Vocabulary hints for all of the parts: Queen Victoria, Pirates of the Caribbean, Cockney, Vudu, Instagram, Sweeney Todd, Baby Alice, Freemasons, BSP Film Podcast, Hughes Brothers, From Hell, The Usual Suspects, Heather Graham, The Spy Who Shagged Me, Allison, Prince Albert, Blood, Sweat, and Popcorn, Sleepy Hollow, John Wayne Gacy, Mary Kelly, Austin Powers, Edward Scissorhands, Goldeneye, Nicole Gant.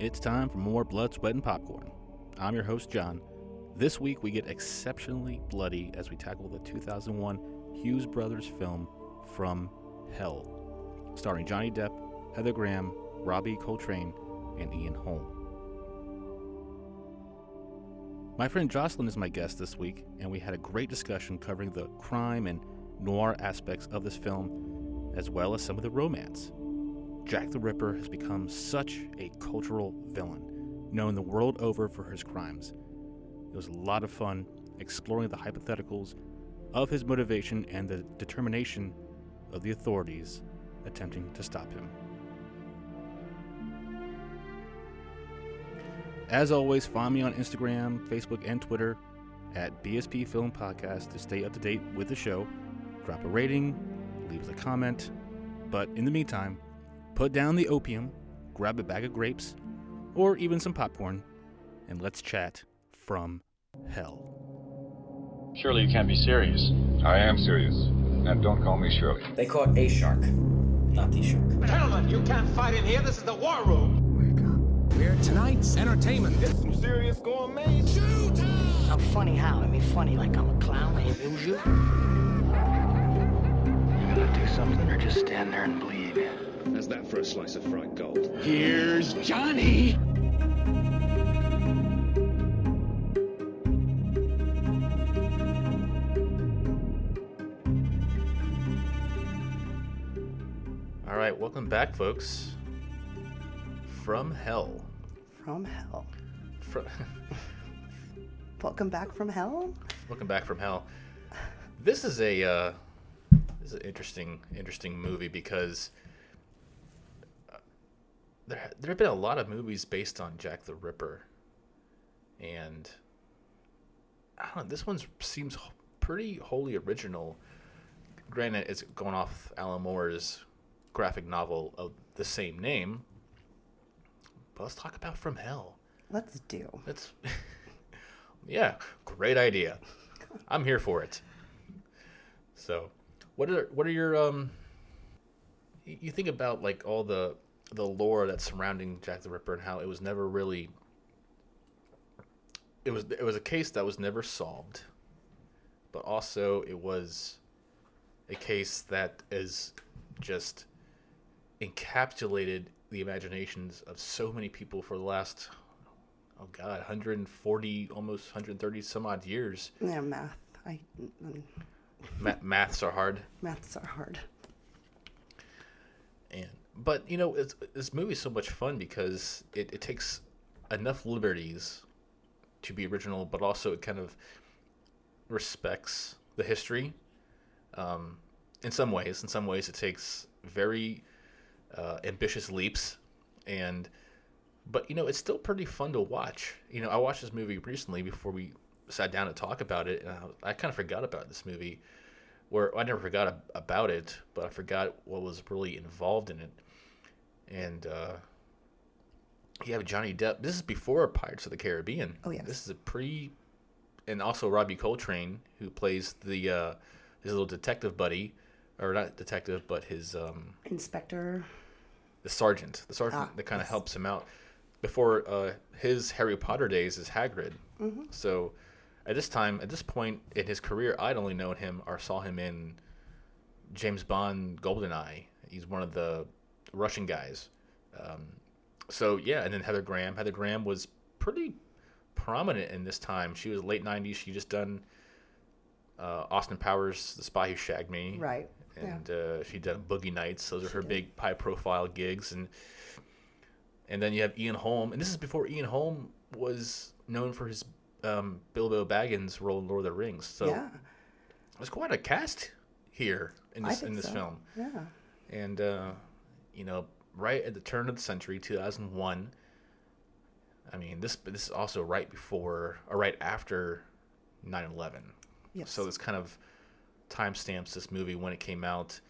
It's time for more Blood, Sweat, and Popcorn. I'm your host, John. This week we get exceptionally bloody as we tackle the 2001 Hughes Brothers film, From Hell, starring Johnny Depp, Heather Graham, Robbie Coltrane, and Ian Holm. My friend Jocelyn is my guest this week, and we had a great discussion covering the crime and noir aspects of this film, as well as some of the romance. Jack the Ripper has become such a cultural villain, known the world over for his crimes. It was a lot of fun exploring the hypotheticals of his motivation and the determination of the authorities attempting to stop him. As always, find me on Instagram, Facebook, and Twitter at BSP Film Podcast to stay up to date with the show. Drop a rating, leave us a comment. But in the meantime, put down the opium, grab a bag of grapes, or even some popcorn, and let's chat From Hell. Surely you can't be serious. I am serious. And don't call me Shirley. They call it a shark, not the shark. Gentlemen, you can't fight in here. This is the war room. We're tonight's entertainment. It's some serious gourmet shooter. I'm funny how? I mean funny like I'm a clown. I amuse you. You're gonna do something or just stand there and bleed. How's that for a slice of fried gold? Here's Johnny. All right, welcome back, folks. From Hell. From Hell. Welcome back from Hell. Welcome back from Hell. This is a this is an interesting movie because there have been a lot of movies based on Jack the Ripper, and I don't know. This one seems pretty wholly original. Granted, it's going off Alan Moore's graphic novel of the same name. But let's talk about From Hell. Let's do. Let's. Yeah, great idea. I'm here for it. So, what are your You think about like all the lore that's surrounding Jack the Ripper and how it was never really. It was a case that was never solved, but also it was a case that is just encapsulated the imaginations of so many people for the last, 140, almost 130 some odd years. Yeah, math. Maths are hard. Maths are hard. But, this movie is so much fun because it takes enough liberties to be original, but also it kind of respects the history. In some ways it takes very... ambitious leaps, but it's still pretty fun to watch. I watched this movie recently before we sat down to talk about it, and I kind of forgot about this movie, or I never forgot about it, but I forgot what was really involved in it. And you have Johnny Depp. This is before Pirates of the Caribbean. Oh yeah. This is and also Robbie Coltrane, who plays the his little detective buddy. Or not detective, but his inspector, the sergeant that kind of helps him out. Before his Harry Potter days is Hagrid. Mm-hmm. So at this point in his career, I'd only known him or saw him in James Bond, Goldeneye. He's one of the Russian guys. So yeah, and then Heather Graham. Heather Graham was pretty prominent in this time. She was late 90s. She just done Austin Powers, The Spy Who Shagged Me. Right. And yeah. She done Boogie Nights. Those are her big high-profile gigs. And then you have Ian Holm. And this is before Ian Holm was known for his Bilbo Baggins role in Lord of the Rings. So yeah. There's quite a cast here in this film. Yeah. And, right at the turn of the century, 2001, I mean, this is also right before or right after 9/11. Yes. So this kind of timestamps this movie when it came out.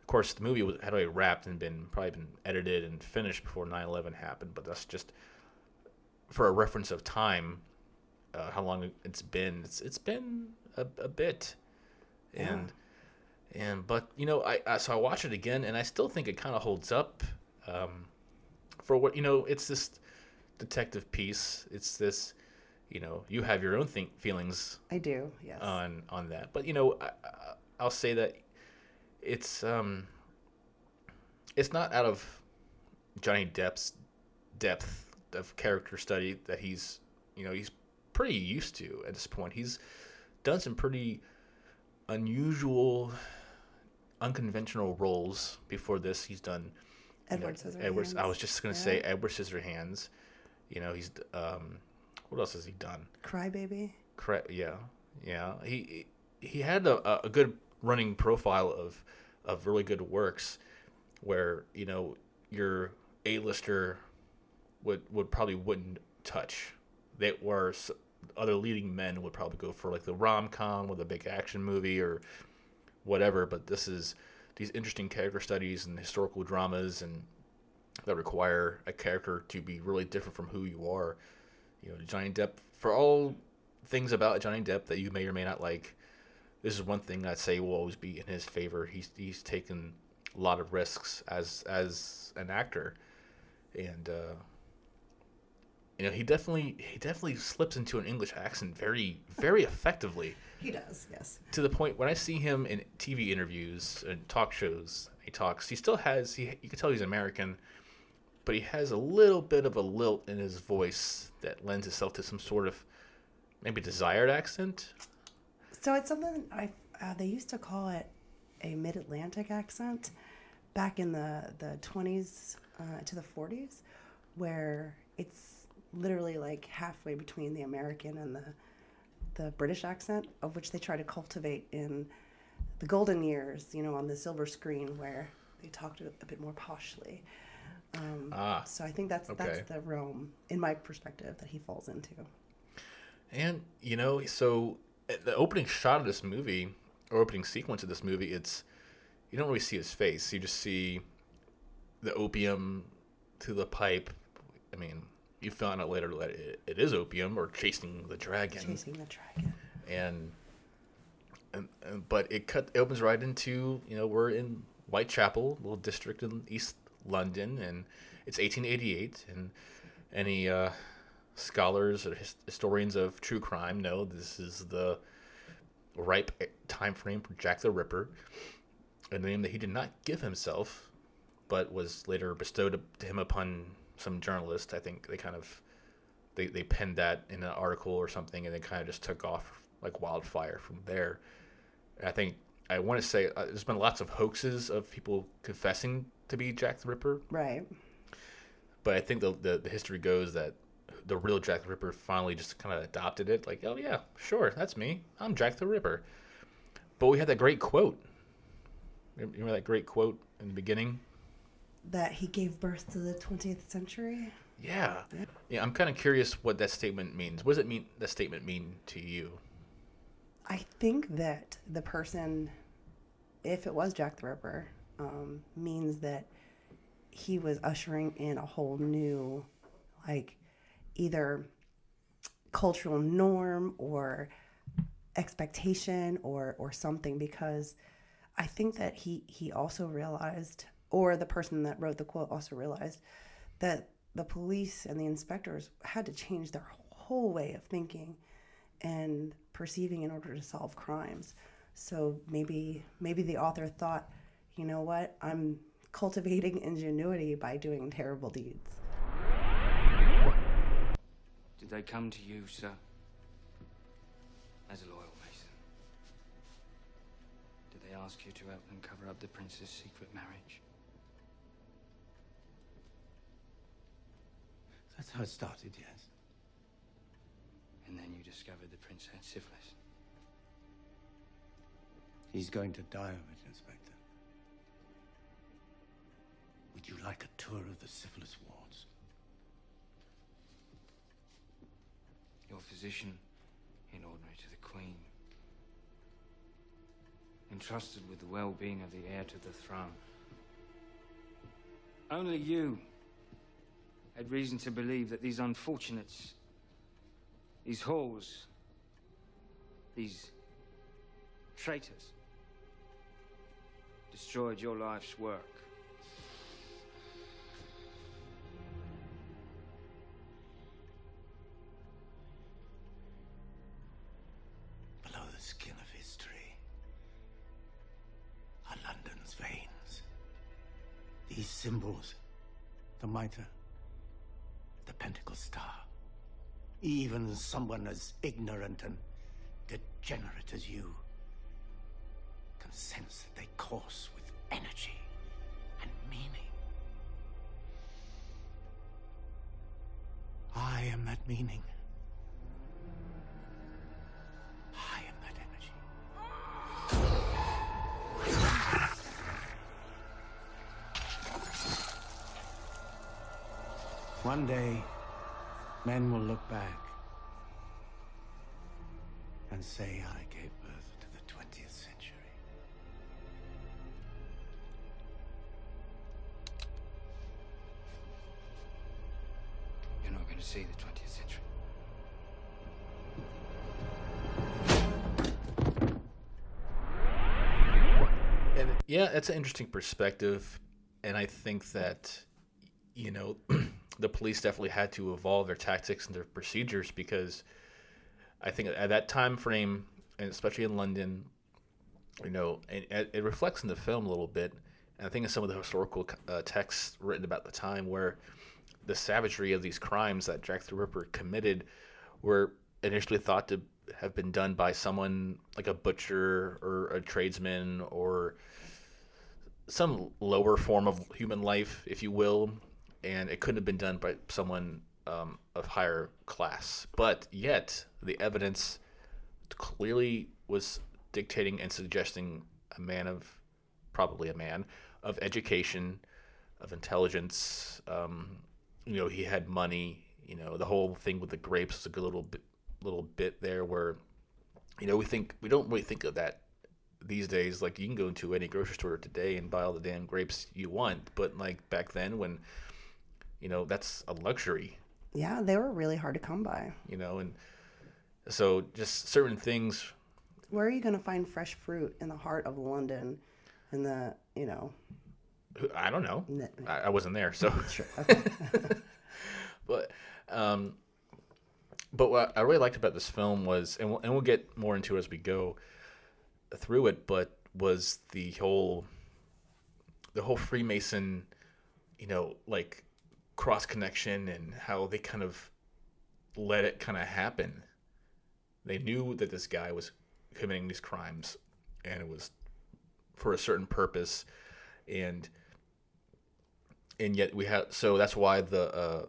Of course, the movie had already wrapped and probably been edited and finished before 9/11 happened, but that's just for a reference of time, how long it's been. It's been a bit, I watch it again and I still think it kind of holds up for what it's just detective piece. It's this, you know, you have your own feelings. I do, yes. On that, but you know, I'll say that it's not out of Johnny Depp's depth of character study that he's, you know, he's pretty used to at this point. He's done some pretty unusual, unconventional roles before this. He's done Edward Scissorhands. I was just going to say Edward Scissorhands. You know, he's what else has he done? Crybaby. Yeah. He had a good running profile of really good works, where you know your A-lister would probably wouldn't touch. That were other leading men would probably go for like the rom-com or the big action movie or whatever, but this is these interesting character studies and historical dramas and that require a character to be really different from who you are. You know, Johnny Depp, for all things about Johnny Depp that you may or may not like, this is one thing I'd say will always be in his favor. He's taken a lot of risks as an actor, and you know, he definitely slips into an English accent very, very effectively. He does, yes. To the point when I see him in TV interviews and talk shows, he you can tell he's American, but he has a little bit of a lilt in his voice that lends itself to some sort of maybe desired accent. So it's something they used to call it a mid-Atlantic accent back in the 20s to the 40s, where it's literally like halfway between the American and the British accent, of which they try to cultivate in the golden years, you know, on the silver screen where they talked a bit more poshly. So I think that's the realm, in my perspective, that he falls into. And, you know, so the opening shot of this movie, or opening sequence of this movie, it's, you don't really see his face. You just see the opium to the pipe. I mean, you found out later that it is opium, or chasing the dragon. And but it opens right into, you know, we're in Whitechapel, a little district in East London, and it's 1888. And any scholars or historians of true crime know this is the ripe time frame for Jack the Ripper, a name that he did not give himself, but was later bestowed to him upon some journalist. I think they kind of they penned that in an article or something, and they kind of just took off like wildfire from there. And I think I want to say there's been lots of hoaxes of people confessing to be Jack the Ripper, right? But I think the history goes that the real Jack the Ripper finally just kind of adopted it, like, oh yeah, sure, that's me, I'm Jack the Ripper. But we had that great quote. You remember that great quote in the beginning? That he gave birth to the 20th century? Yeah. Yeah, I'm kind of curious what that statement means. What does it mean, that statement mean to you? I think that the person, if it was Jack the Ripper, means that he was ushering in a whole new, like, either cultural norm or expectation or something, because I think that he also realized, or the person that wrote the quote also realized, that the police and the inspectors had to change their whole way of thinking and perceiving in order to solve crimes. So maybe the author thought, you know what, I'm cultivating ingenuity by doing terrible deeds. Did they come to you, sir, as a loyal mason? Did they ask you to help them cover up the prince's secret marriage? That's how it started, yes. And then you discovered the prince had syphilis. He's going to die of it, Inspector. Would you like a tour of the syphilis wards? Your physician, in ordinary to the Queen, entrusted with the well-being of the heir to the throne. Only you had reason to believe that these unfortunates, these whores, these traitors, destroyed your life's work. these symbols, the mitre, the pentacle star, even someone as ignorant and degenerate as you can sense that they course with energy and meaning. I am that meaning. I am that energy. One day, men will look back and say, I gave birth to the 20th century. You're not going to see the 20th century. And yeah, that's an interesting perspective. And I think that, you know, the police definitely had to evolve their tactics and their procedures, because I think at that time frame, and especially in London, you know, it reflects in the film a little bit, and I think in some of the historical texts written about the time, where the savagery of these crimes that Jack the Ripper committed were initially thought to have been done by someone like a butcher or a tradesman or some lower form of human life, if you will, and it couldn't have been done by someone of higher class. But yet the evidence clearly was dictating and suggesting a man of education, of intelligence. You know, he had money. You know, the whole thing with the grapes was a good little bit there, where, you know, we don't really think of that these days. Like, you can go into any grocery store today and buy all the damn grapes you want, but like back then, when, you know, that's a luxury. Yeah, they were really hard to come by. You know, and so just certain things. Where are you going to find fresh fruit in the heart of London? In the, you know. I don't know. I wasn't there, so. Sure. Okay. But what I really liked about this film was, and we'll get more into it as we go through it, but was the whole Freemason, you know, like, cross connection, and how they kind of let it kind of happen. They knew that this guy was committing these crimes, and it was for a certain purpose, and yet so that's why the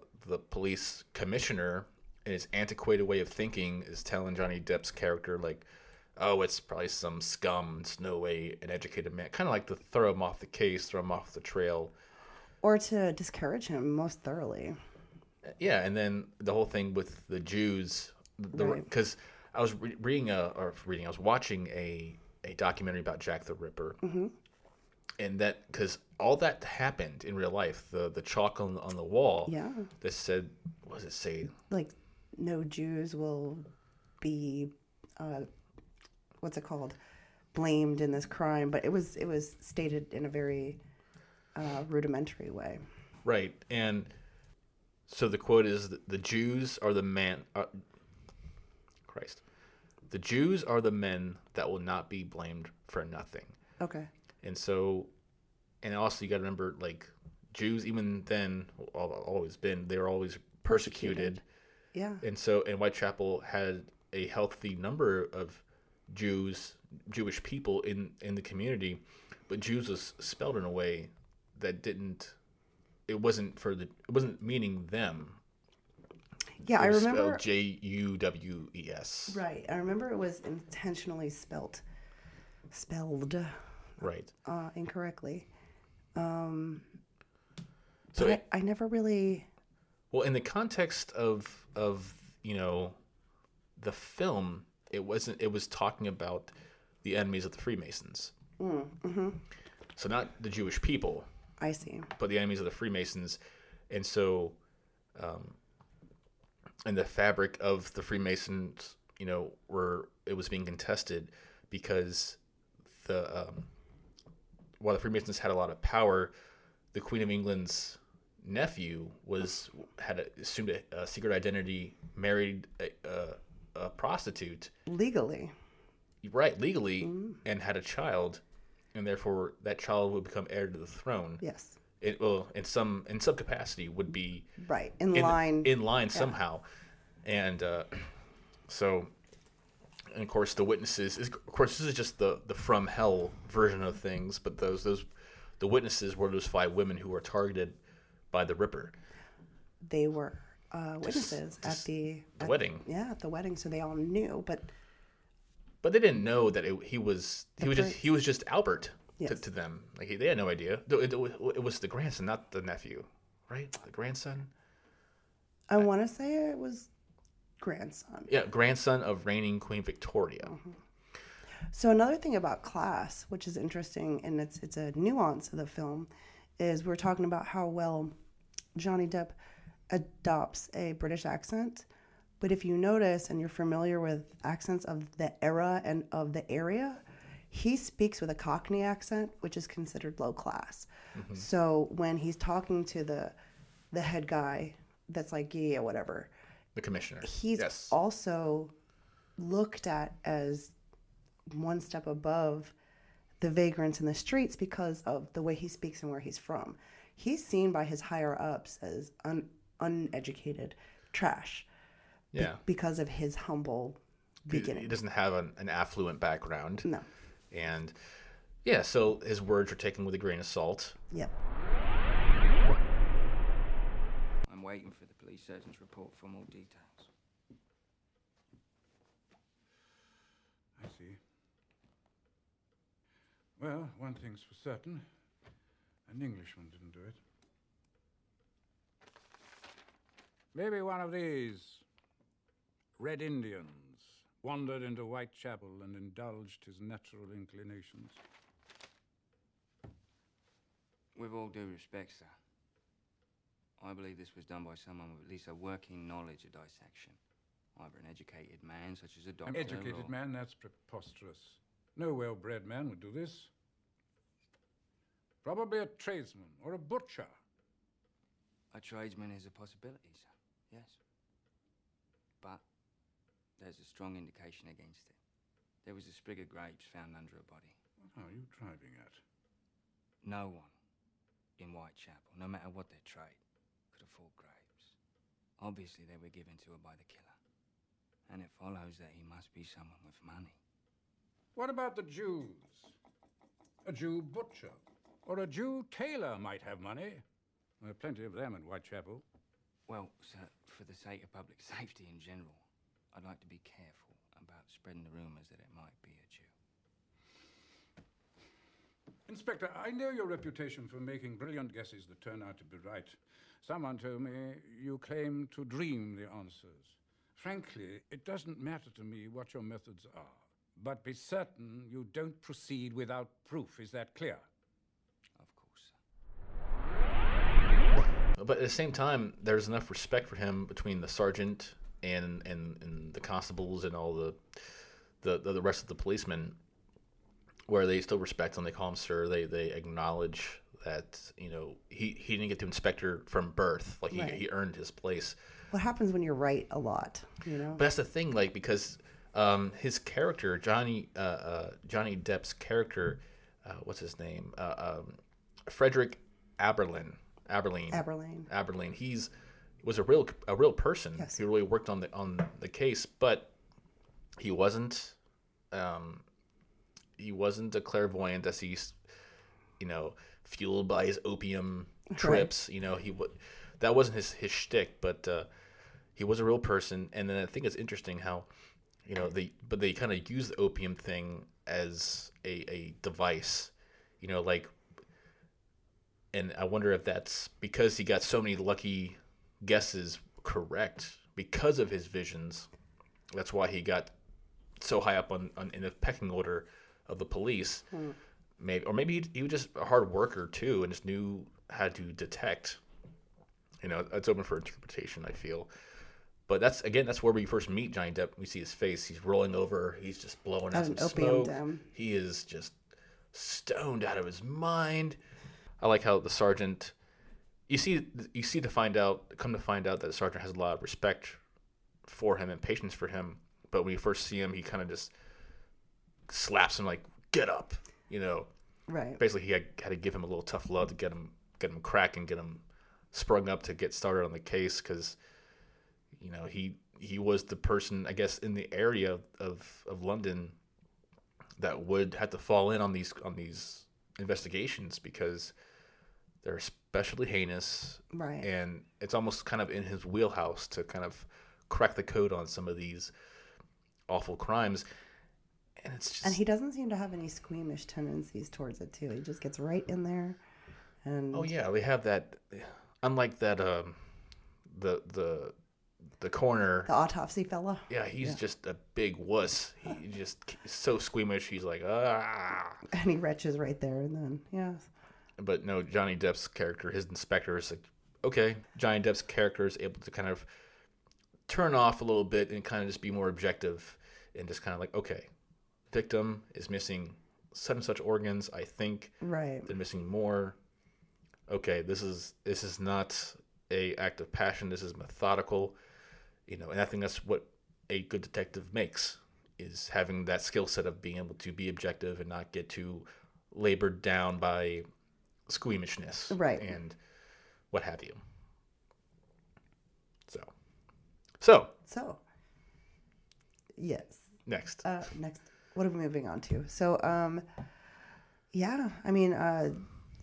police commissioner, in his antiquated way of thinking, is telling Johnny Depp's character, like, oh, it's probably some scum, it's no way an educated man, kind of like to throw him off the case, throw him off the trail. Or to discourage him most thoroughly. Yeah, and then the whole thing with the Jews, because right. I was I was watching a documentary about Jack the Ripper, mm-hmm. and that, because all that happened in real life, the chalk on the wall, yeah. that said, what does it say? Like, no Jews will be, what's it called, blamed in this crime, but it was stated in a very rudimentary way. Right. And so the quote is, the Jews are the men that will not be blamed for nothing. Okay. And so, and also you got to remember, like, Jews even then, always been, they were always persecuted. Yeah. And so, and Whitechapel had a healthy number of Jewish people in the community, but Jews was spelled in a way that it wasn't meaning them. Yeah, I remember. Spelled J-U-W-E-S. Right. I remember it was intentionally spelled. Right. Incorrectly. So but I never really. Well, in the context of, you know, the film, it was talking about the enemies of the Freemasons. Mm-hmm. So not the Jewish people. I see. But the enemies of the Freemasons, and so, and the fabric of the Freemasons, you know, it was being contested, because while the Freemasons had a lot of power, the Queen of England's nephew assumed a secret identity, married a prostitute legally, right? Legally, and had a child. And therefore, that child would become heir to the throne. Yes. it will in some capacity would be right in line yeah. somehow, and so. And of course, the witnesses. Of course, this is just the From Hell version of things. But the witnesses were those 5 women who were targeted by the Ripper. They were witnesses at the wedding. Yeah, at the wedding. So they all knew, but they didn't know that he was just Albert to them. Like they had no idea. It was the grandson, not the nephew, right? The grandson. I want to say it was. Grandson. Yeah, grandson of reigning Queen Victoria. Mm-hmm. So another thing about class, which is interesting, and it's a nuance of the film, is we're talking about how well Johnny Depp adopts a British accent. But if you notice, and you're familiar with accents of the era and of the area, he speaks with a Cockney accent, which is considered low class. Mm-hmm. So when he's talking to the head guy, that's like, yeah, whatever. The commissioner. He's also looked at as one step above the vagrants in the streets because of the way he speaks and where he's from. He's seen by his higher ups as uneducated trash. Yeah. Because of his humble beginning. He doesn't have an affluent background. No. And yeah, so his words are taken with a grain of salt. Yep. I'm waiting for the police surgeon's report for more details. I see. Well, one thing's for certain. An Englishman didn't do it. Maybe one of these Red Indians wandered into Whitechapel and indulged his natural inclinations. With all due respect, sir, I believe this was done by someone with at least a working knowledge of dissection. Either an educated man, such as a doctor. An educated man? That's preposterous. No well-bred man would do this. Probably a tradesman or a butcher. A tradesman is a possibility, sir. Yes. But there's a strong indication against it. There was a sprig of grapes found under a body. What are you driving at? No one in Whitechapel, no matter what their trade, afford grapes. Obviously they were given to her by the killer, and it follows that he must be someone with money. What about the Jews? A Jew butcher or a Jew tailor might have money. There are plenty of them in Whitechapel. Well, sir, for the sake of public safety in general, I'd like to be careful about spreading the rumors that it might be a Jew. Inspector, I know your reputation for making brilliant guesses that turn out to be right. Someone told me you claim to dream the answers. Frankly, it doesn't matter to me what your methods are, but be certain you don't proceed without proof. Is that clear? Of course, sir. But at the same time, there's enough respect for him between the sergeant and the constables and all the rest of the policemen, where they still respect him. They call him sir. They acknowledge that, you know, he didn't get to inspector from birth. Like, right. he earned his place. What happens when you're right a lot, you know? But that's the thing, like, because his character, Johnny Depp's character, what's his name? Frederick Abberline. He was a real person. Yes. He really worked on the case, but he wasn't. He wasn't a clairvoyant as he's, you know, fueled by his opium trips. Right. You know, that wasn't his shtick, but he was a real person. And then I think it's interesting how, you know, they kind of use the opium thing as a device, you know, like. And I wonder if that's because he got so many lucky guesses correct because of his visions. That's why he got so high up on in the pecking order of the police. Maybe, or maybe he was just a hard worker too and just knew how to detect. You know, it's open for interpretation, I feel. But that's where we first meet Johnny Depp. We see his face. He's rolling over. He's just blowing out some smoke. He is just stoned out of his mind. I like how the sergeant. You see come to find out that the sergeant has a lot of respect for him and patience for him. But when you first see him, he kind of just slaps him like, get up, you know. Right. Basically, he had to give him a little tough love to get him get him cracking, get him sprung up to get started on the case, because, you know, he was the person, I guess, in the area of London that would have to fall in on these investigations, because they're especially heinous, right? And it's almost kind of in his wheelhouse to kind of crack the code on some of these awful crimes. And it's just, and he doesn't seem to have any squeamish tendencies towards it too. He just gets right in there. And oh yeah, they have that. Unlike that, the coroner, the autopsy fella. Yeah, he's just a big wuss. He just is so squeamish. He's like, ah, and he retches right there, and then But no, Johnny Depp's character, his inspector, is like, okay. Johnny Depp's character is able to kind of turn off a little bit and kind of just be more objective and just kind of like, okay, victim is missing such and such organs. I think they're missing more. Okay, this is not a act of passion. This is methodical, you know. And I think that's what a good detective makes, is having that skill set of being able to be objective and not get too labored down by squeamishness, right, and what have you. So yes. Next. What are we moving on to? So,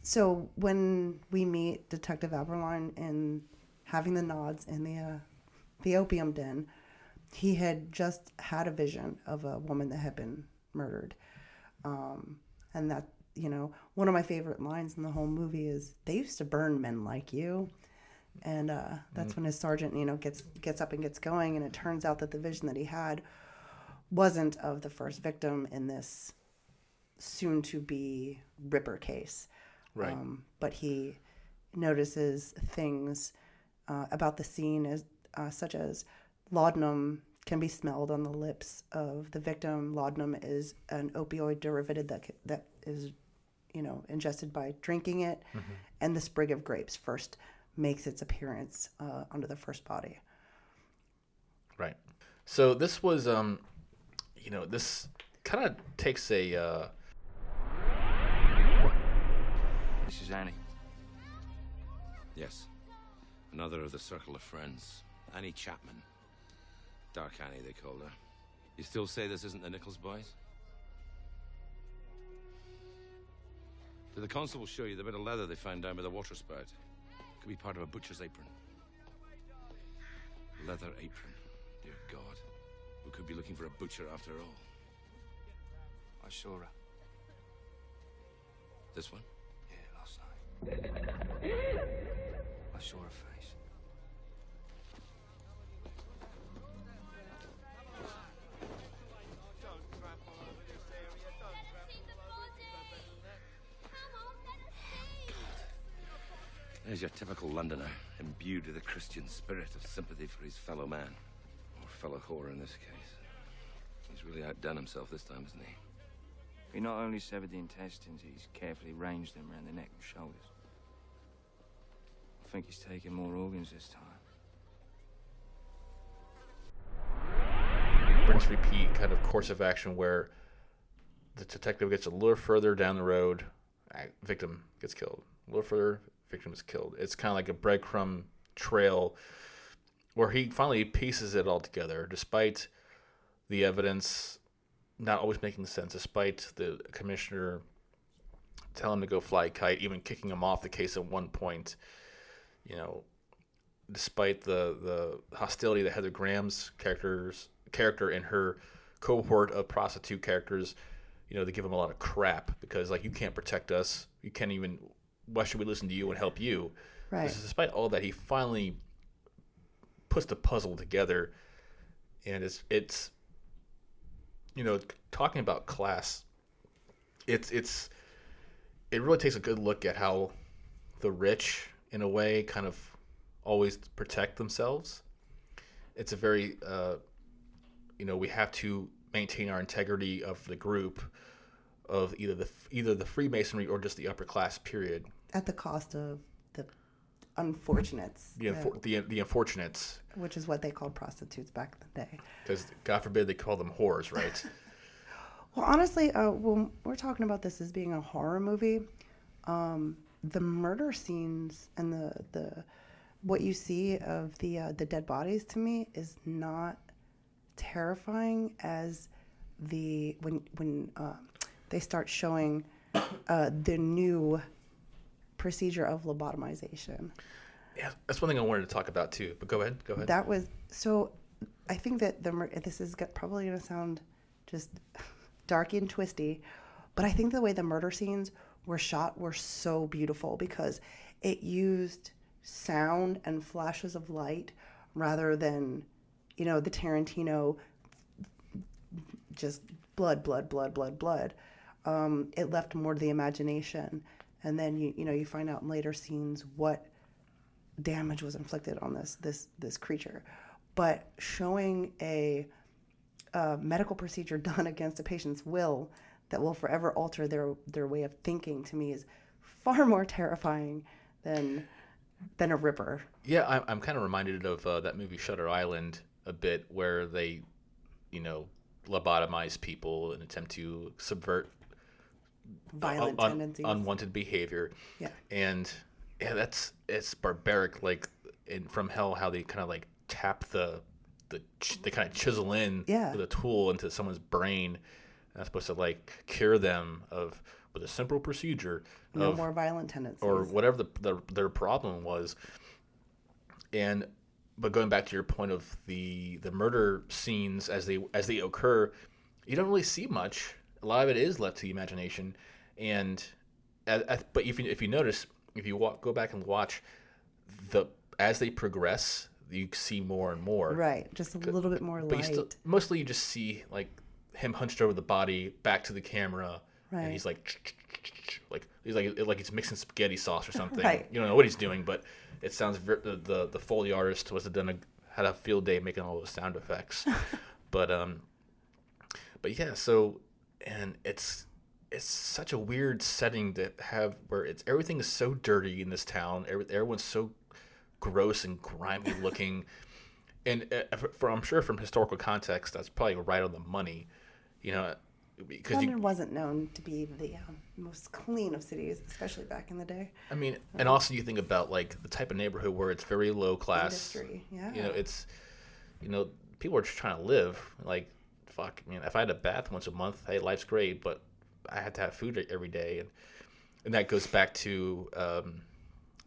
so when we meet Detective Abberline and having the nods in the opium den, he had just had a vision of a woman that had been murdered. And that, you know, one of my favorite lines in the whole movie is, they used to burn men like you. And that's when his sergeant, you know, gets up and gets going. And it turns out that the vision that he had wasn't of the first victim in this soon-to-be Ripper case. Right. But he notices things about the scene, such as laudanum can be smelled on the lips of the victim. Laudanum is an opioid derivative that is, you know, ingested by drinking it. Mm-hmm. And the sprig of grapes first makes its appearance under the first body. Right. So this was... You know, this kind of takes a... This is Annie. Yes. Another of the circle of friends. Annie Chapman. Dark Annie, they called her. You still say this isn't the Nichol Boys? Did the constable show you the bit of leather they found down by the water spout? Could be part of a butcher's apron. Leather apron. Dear God. We could be looking for a butcher after all. I saw her. This one? Yeah, last night. I saw her face. Let us see the body! Come on, let us see! God. There's your typical Londoner, imbued with the Christian spirit of sympathy for his fellow man. Fellow whore in this case. He's really outdone himself this time, isn't he? He not only severed the intestines, he's carefully ranged them around the neck and shoulders. I think he's taken more organs this time. Rinse repeat kind of course of action where the detective gets a little further down the road, victim gets killed. A little further, victim is killed. It's kind of like a breadcrumb trail where he finally pieces it all together, despite the evidence not always making sense, despite the commissioner telling him to go fly a kite, even kicking him off the case at one point, you know, despite the hostility that Heather Graham's character and her cohort of prostitute characters, you know, they give him a lot of crap because, like, you can't protect us. You can't even, why should we listen to you and help you? Right. Despite all that, he finally puts the puzzle together, and it's you know, talking about class, it really takes a good look at how the rich in a way kind of always protect themselves. It's a very you know, we have to maintain our integrity of the group, of either the Freemasonry or just the upper class, period, at the cost of unfortunates. The unfortunates. Which is what they called prostitutes back in the day. Because, God forbid, they call them whores, right? Well, honestly, when we're talking about this as being a horror movie, the murder scenes and the what you see of the dead bodies to me is not terrifying as the when they start showing the new procedure of lobotomization. Yeah, that's one thing I wanted to talk about too. But go ahead. That was so. I think that this is probably going to sound just dark and twisty, but I think the way the murder scenes were shot were so beautiful because it used sound and flashes of light rather than, you know, the Tarantino just blood. It left more to the imagination, and then you find out in later scenes what damage was inflicted on this creature. But showing a medical procedure done against a patient's will that will forever alter their way of thinking to me is far more terrifying than a Ripper. Yeah, I'm kind of reminded of that movie Shutter Island a bit, where they, lobotomize people and attempt to subvert violent tendencies, unwanted behavior. Yeah, and yeah, it's barbaric. Like in From Hell, how they kind of like tap they kind of chisel in with a tool into someone's brain. That's supposed to like cure them with a simple procedure. No more violent tendencies or whatever their problem was. But going back to your point of the murder scenes as they occur, you don't really see much. A lot of it is left to the imagination. And but if you notice, if you go back and watch as they progress, you see more and more. Right, just a little bit more light. But mostly you just see like him hunched over the body, back to the camera, right. And he's like he's mixing spaghetti sauce or something. Right. You don't know what he's doing, but it sounds the Foley artist had a field day making all those sound effects. But yeah, so and it's such a weird setting to have where everything is so dirty in this town. Everyone's so gross and grimy looking. And I'm sure from historical context, that's probably right on the money, because London wasn't known to be the most clean of cities, especially back in the day. I mean, and also you think about like the type of neighborhood where it's very low class. Industry, yeah. It's, people are just trying to live. Like, fuck, man, if I had a bath once a month, hey, life's great, but I had to have food every day, and that goes back to.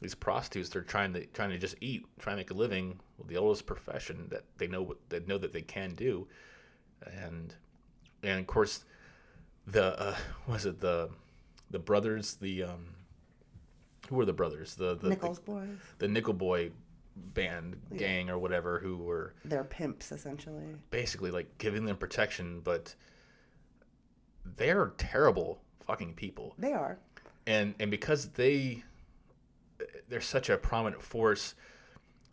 These prostitutes, they're trying to just eat, trying to make a living. Well, the oldest profession that they know that they can do, and of course, the brothers, who were the brothers? The Nichols Boys, the Nichol Boy band gang or whatever, who were their pimps essentially, basically like giving them protection, but they're terrible fucking people. They are, and because they're such a prominent force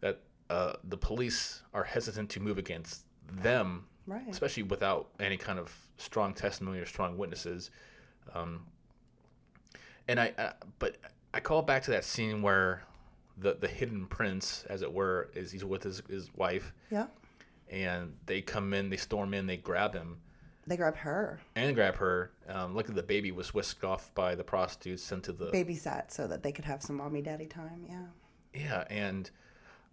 that the police are hesitant to move against them, right. Especially without any kind of strong testimony or strong witnesses. But I call back to that scene where the hidden prince, as it were, is he's with his wife. Yeah. And they come in, they storm in, they grab him. They grab her. Luckily, the baby was whisked off by the prostitutes, sent to the... Babysat so that they could have some mommy-daddy time, yeah. Yeah, and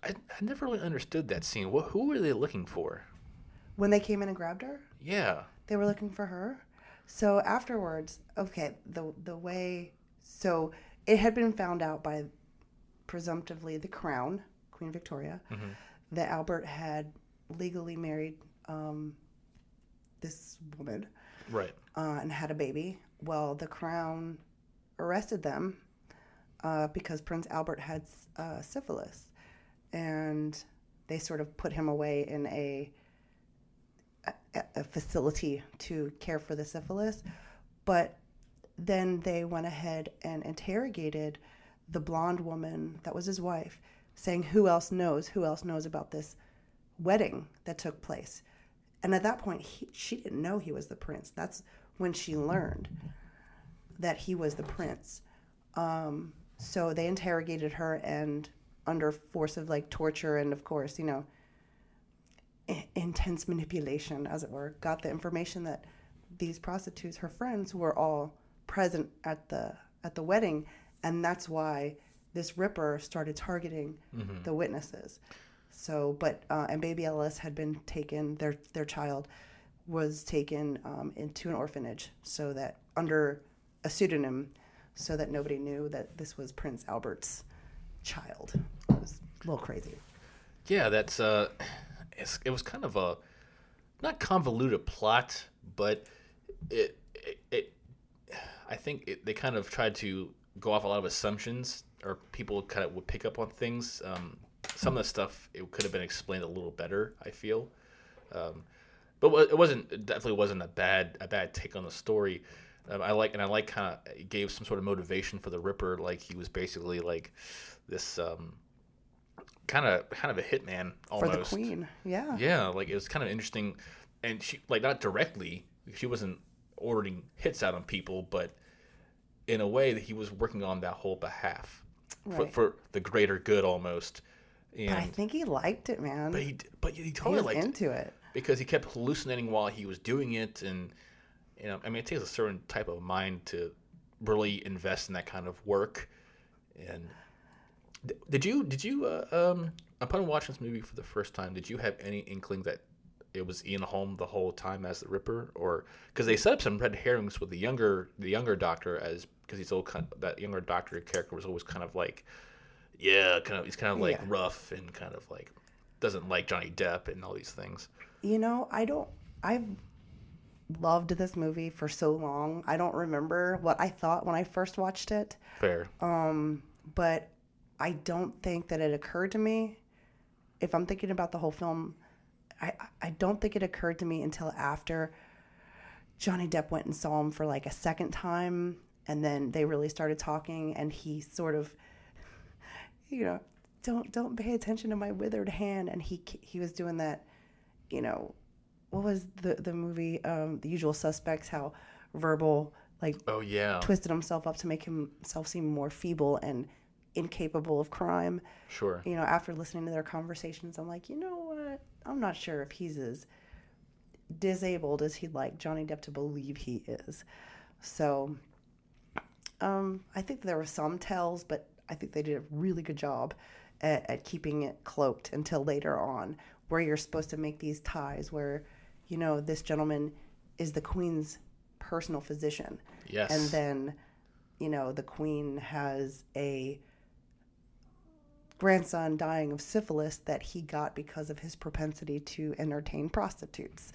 I never really understood that scene. Who were they looking for? When they came in and grabbed her? Yeah. They were looking for her? So afterwards, okay, the way... So it had been found out by, presumptively, the crown, Queen Victoria, mm-hmm. that Albert had legally married... this woman, right, and had a baby. Well, the crown arrested them because Prince Albert had syphilis, and they sort of put him away in a facility to care for the syphilis. But then they went ahead and interrogated the blonde woman that was his wife, saying, "Who else knows about this wedding that took place?" And at that point, she didn't know he was the prince. That's when she learned that he was the prince. So they interrogated her, and under force of like torture and, of course, intense manipulation, as it were, got the information that these prostitutes, her friends, were all present at the wedding And that's why this Ripper started targeting the witnesses. So, but, and Baby Alice had been taken, their child was taken into an orphanage so that, under a pseudonym, so that nobody knew that this was Prince Albert's child. It was a little crazy. Yeah, that's, it was kind of a, not convoluted plot, but I think they kind of tried to go off a lot of assumptions, or people kind of would pick up on things. Some of the stuff, it could have been explained a little better, I feel. But it definitely wasn't a bad take on the story. I kind of gave some sort of motivation for the Ripper. Like, he was basically like this kind of a hitman almost. For the Queen, yeah. Yeah, like, it was kind of interesting. And she, like, not directly, she wasn't ordering hits out on people, but in a way that he was working on that whole behalf, right, for the greater good almost. And, but I think he liked it, man. But he totally liked it. He was into it. Because he kept hallucinating while he was doing it, and, you know, I mean, it takes a certain type of mind to really invest in that kind of work. And did you upon watching this movie for the first time, did you have any inkling that it was Ian Holm the whole time as the Ripper? Or because they set up some red herrings with the younger doctor, as because he's all kind of, that younger doctor character was always kind of like, yeah, kind of, he's kind of like, yeah, rough and kind of like doesn't like Johnny Depp and all these things. You know, I've loved this movie for so long. I don't remember what I thought when I first watched it. Fair. But I don't think that it occurred to me. If I'm thinking about the whole film, I don't think it occurred to me until after Johnny Depp went and saw him for like a second time, and then they really started talking, and he sort of, you know, don't pay attention to my withered hand, and he was doing that, you know. What was the movie, The Usual Suspects, how Verbal, like, oh, yeah, twisted himself up to make himself seem more feeble and incapable of crime. Sure. You know, after listening to their conversations, I'm like, you know what? I'm not sure if he's as disabled as he'd like Johnny Depp to believe he is. So I think there were some tells, but I think they did a really good job at keeping it cloaked until later on, where you're supposed to make these ties where, you know, this gentleman is the Queen's personal physician. Yes. And then, you know, the Queen has a grandson dying of syphilis that he got because of his propensity to entertain prostitutes,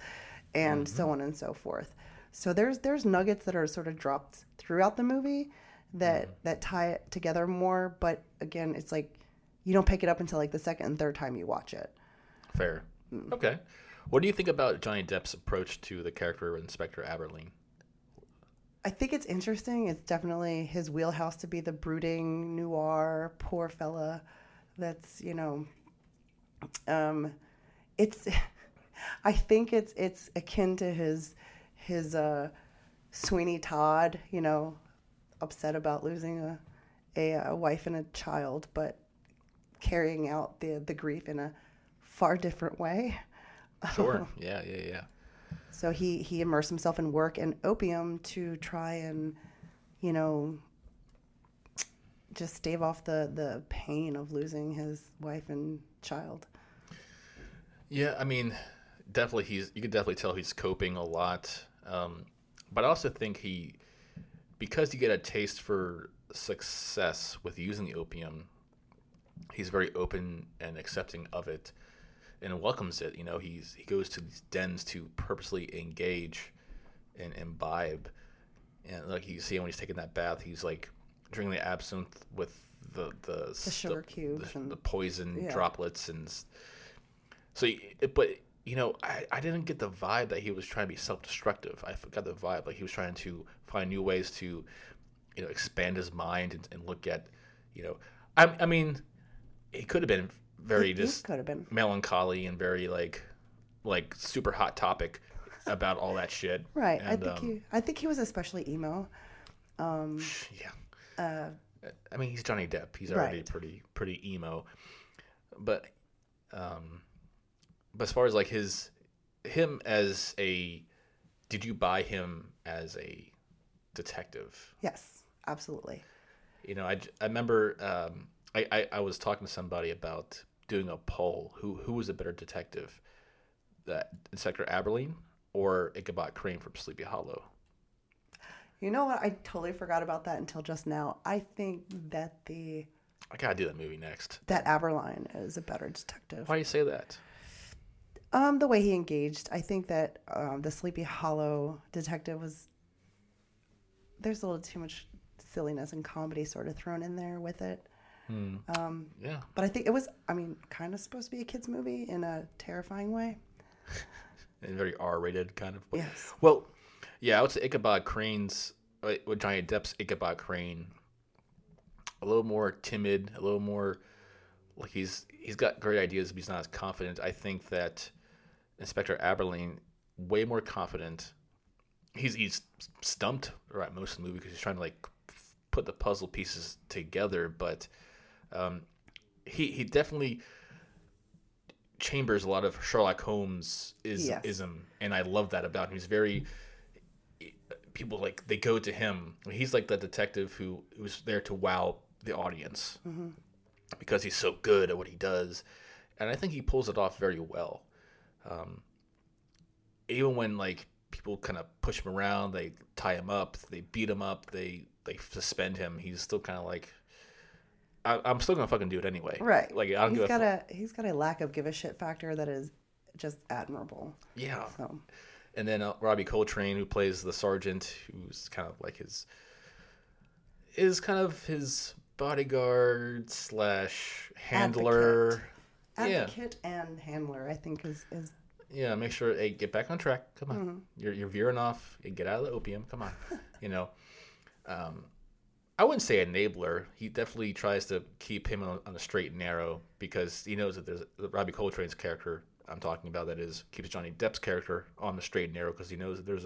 and so on and so forth. So there's nuggets that are sort of dropped throughout the movie that tie it together more. But again, it's like you don't pick it up until like the second and third time you watch it. Fair. Okay. What do you think about Johnny Depp's approach to the character of Inspector Abberline? I think it's interesting. It's definitely his wheelhouse to be the brooding, noir, poor fella that's, you know, I think it's akin to his Sweeney Todd, you know, upset about losing a wife and a child, but carrying out the grief in a far different way. Sure. Yeah. So he immersed himself in work and opium to try and, you know, just stave off the pain of losing his wife and child. Yeah, I mean, definitely you can definitely tell he's coping a lot. But I also think because you get a taste for success with using the opium, he's very open and accepting of it, and welcomes it. You know, he goes to these dens to purposely engage and imbibe. And like you see when he's taking that bath, he's like drinking the absinthe with the sugar cubes and the poison droplets. And so, but you know, I didn't get the vibe that he was trying to be self-destructive. I got the vibe like he was trying to find new ways to, you know, expand his mind and look at, you know, I mean, he could have been very just melancholy and very like super hot topic about all that shit. Right. And, I think he was especially emo. I mean, he's Johnny Depp. He's already pretty emo. But as far as like did you buy him as a detective? Yes, absolutely. You know, I remember I was talking to somebody about doing a poll, who was a better detective, that Inspector Abberline or Ichabod Crane from Sleepy Hollow. You know what? I totally forgot about that until just now. I think that I gotta do that movie next. That Abberline is a better detective. Why do you say that? The way he engaged. I think that the Sleepy Hollow detective was. There's a little too much silliness and comedy sort of thrown in there with it. Hmm. Yeah. But I think it was, kind of supposed to be a kid's movie in a terrifying way. In a very R-rated kind of way. Yes. Well, yeah, I would say Ichabod Crane's, with Johnny Depp's Ichabod Crane, a little more timid, a little more, like he's got great ideas, but he's not as confident. I think that Inspector Abberline, way more confident. He's stumped throughout most of the movie because he's trying to put the puzzle pieces together, but he definitely chambers a lot of Sherlock Holmes ism, and I love that about him. He's very people they go to him. He's like the detective who's there to wow the audience because he's so good at what he does, and I think he pulls it off very well. Even when people kind of push him around, they tie him up, they beat him up, they suspend him. He's still kind of I'm still gonna fucking do it anyway. Right. I don't give a fuck. He's got a lack of give a shit factor that is just admirable. Yeah. So. And then Robbie Coltrane, who plays the sergeant, who's kind of his bodyguard / handler. Advocate and handler, I think is. Yeah, make sure, hey, get back on track. Come on. Mm-hmm. You're veering off. Get out of the opium. Come on. I wouldn't say enabler. He definitely tries to keep him on the straight and narrow because he knows that there's Robbie Coltrane's character I'm talking about that is keeps Johnny Depp's character on the straight and narrow because he knows that there's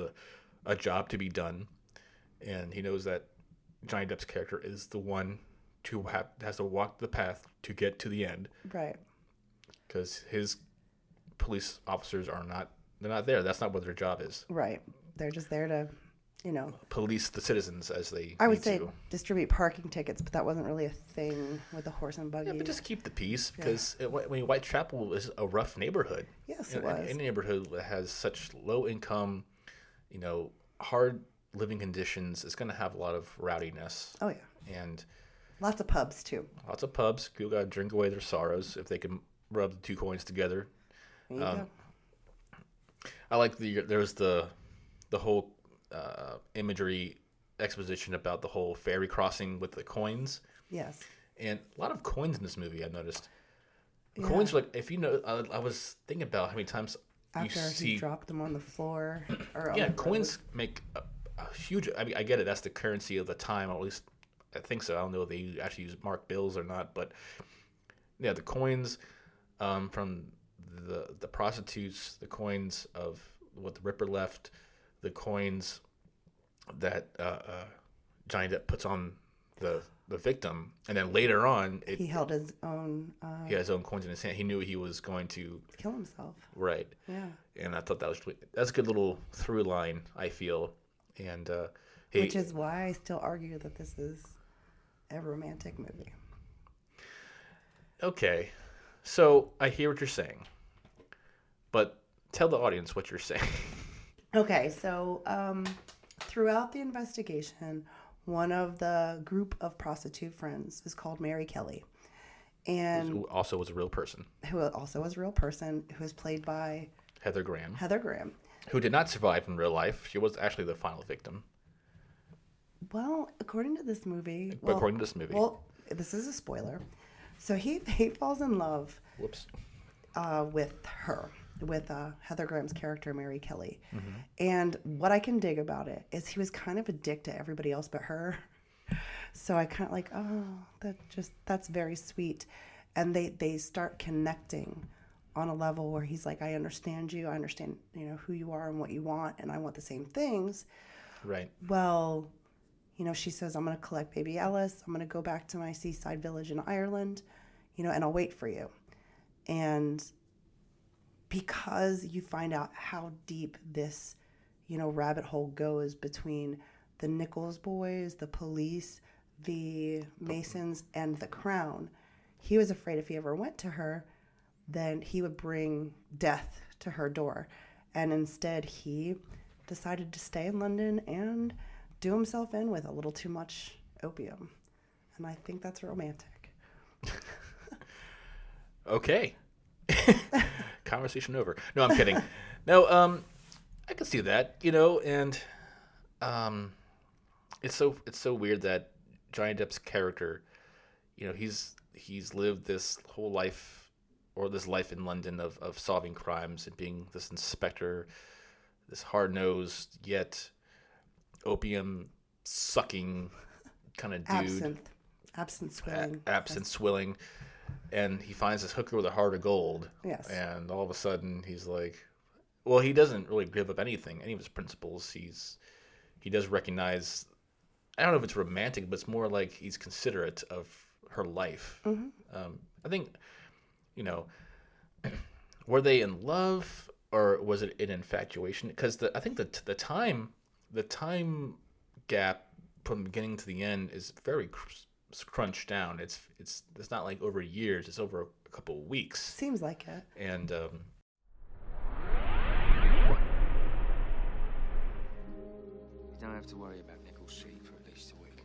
a job to be done. And he knows that Johnny Depp's character is the one who has to walk the path to get to the end. Right. Because his police officers they're not there. That's not what their job is. Right. They're just there to, police the citizens as they distribute parking tickets, but that wasn't really a thing with the horse and buggy. Yeah, but just keep the peace because Whitechapel was a rough neighborhood. Yes, it was. Any neighborhood that has such low income, hard living conditions, it's going to have a lot of rowdiness. Oh, yeah. And lots of pubs, too. Lots of pubs. People got to drink away their sorrows if they can rub the two coins together. I like there's the whole imagery exposition about the whole ferry crossing with the coins. Yes. And a lot of coins in this movie, I've noticed. Yeah. Coins are I was thinking about how many times he dropped them on the floor. Or yeah, coins make a huge, I get it. That's the currency of the time, or at least I think so. I don't know if they actually use marked bills or not, but yeah, the coins from the prostitutes, the coins of what the Ripper left, the coins that Johnny Depp puts on the victim, and then later on he held his own. He had his own coins in his hand. He knew he was going to kill himself. Right. Yeah. And I thought that's a good little through line, I feel, and which is why I still argue that this is a romantic movie. Okay. So, I hear what you're saying, but tell the audience what you're saying. Okay, so throughout the investigation, one of the group of prostitute friends is called Mary Kelly. Who also was a real person. Who was played by... Heather Graham. Who did not survive in real life. She was actually the final victim. Well, according to this movie... Well, this is a spoiler. So he falls in love with Heather Graham's character, Mary Kelly. Mm-hmm. And what I can dig about it is he was kind of a dick to everybody else but her. So I kind of that's very sweet. And they start connecting on a level where he's like, I understand you. I understand, who you are and what you want. And I want the same things. Right. Well... she says, I'm going to collect Baby Alice. I'm going to go back to my seaside village in Ireland, and I'll wait for you. And because you find out how deep this, rabbit hole goes between the Nichol Boys, the police, the Masons and the Crown, he was afraid if he ever went to her, then he would bring death to her door. And instead, he decided to stay in London and do himself in with a little too much opium. And I think that's romantic. Okay. Conversation over. No, I'm kidding. No, I can see that, you know, and it's so weird that Johnny Depp's character, you know, he's lived this whole life, or this life in London of solving crimes and being this inspector, this hard-nosed yet opium-sucking kind of dude. Absinthe swilling. Absinthe swilling. And he finds this hooker with a heart of gold. Yes. And all of a sudden he's like, well, he doesn't really give up anything, any of his principles. He does recognize, I don't know if it's romantic, but it's more like he's considerate of her life. Mm-hmm. I think, you know, were they in love or was it an infatuation? Because I think the time gap from beginning to the end is very crunched down. It's not like over years. It's over a couple of weeks. Seems like it. And you don't have to worry about Nichol's sheep for at least a week.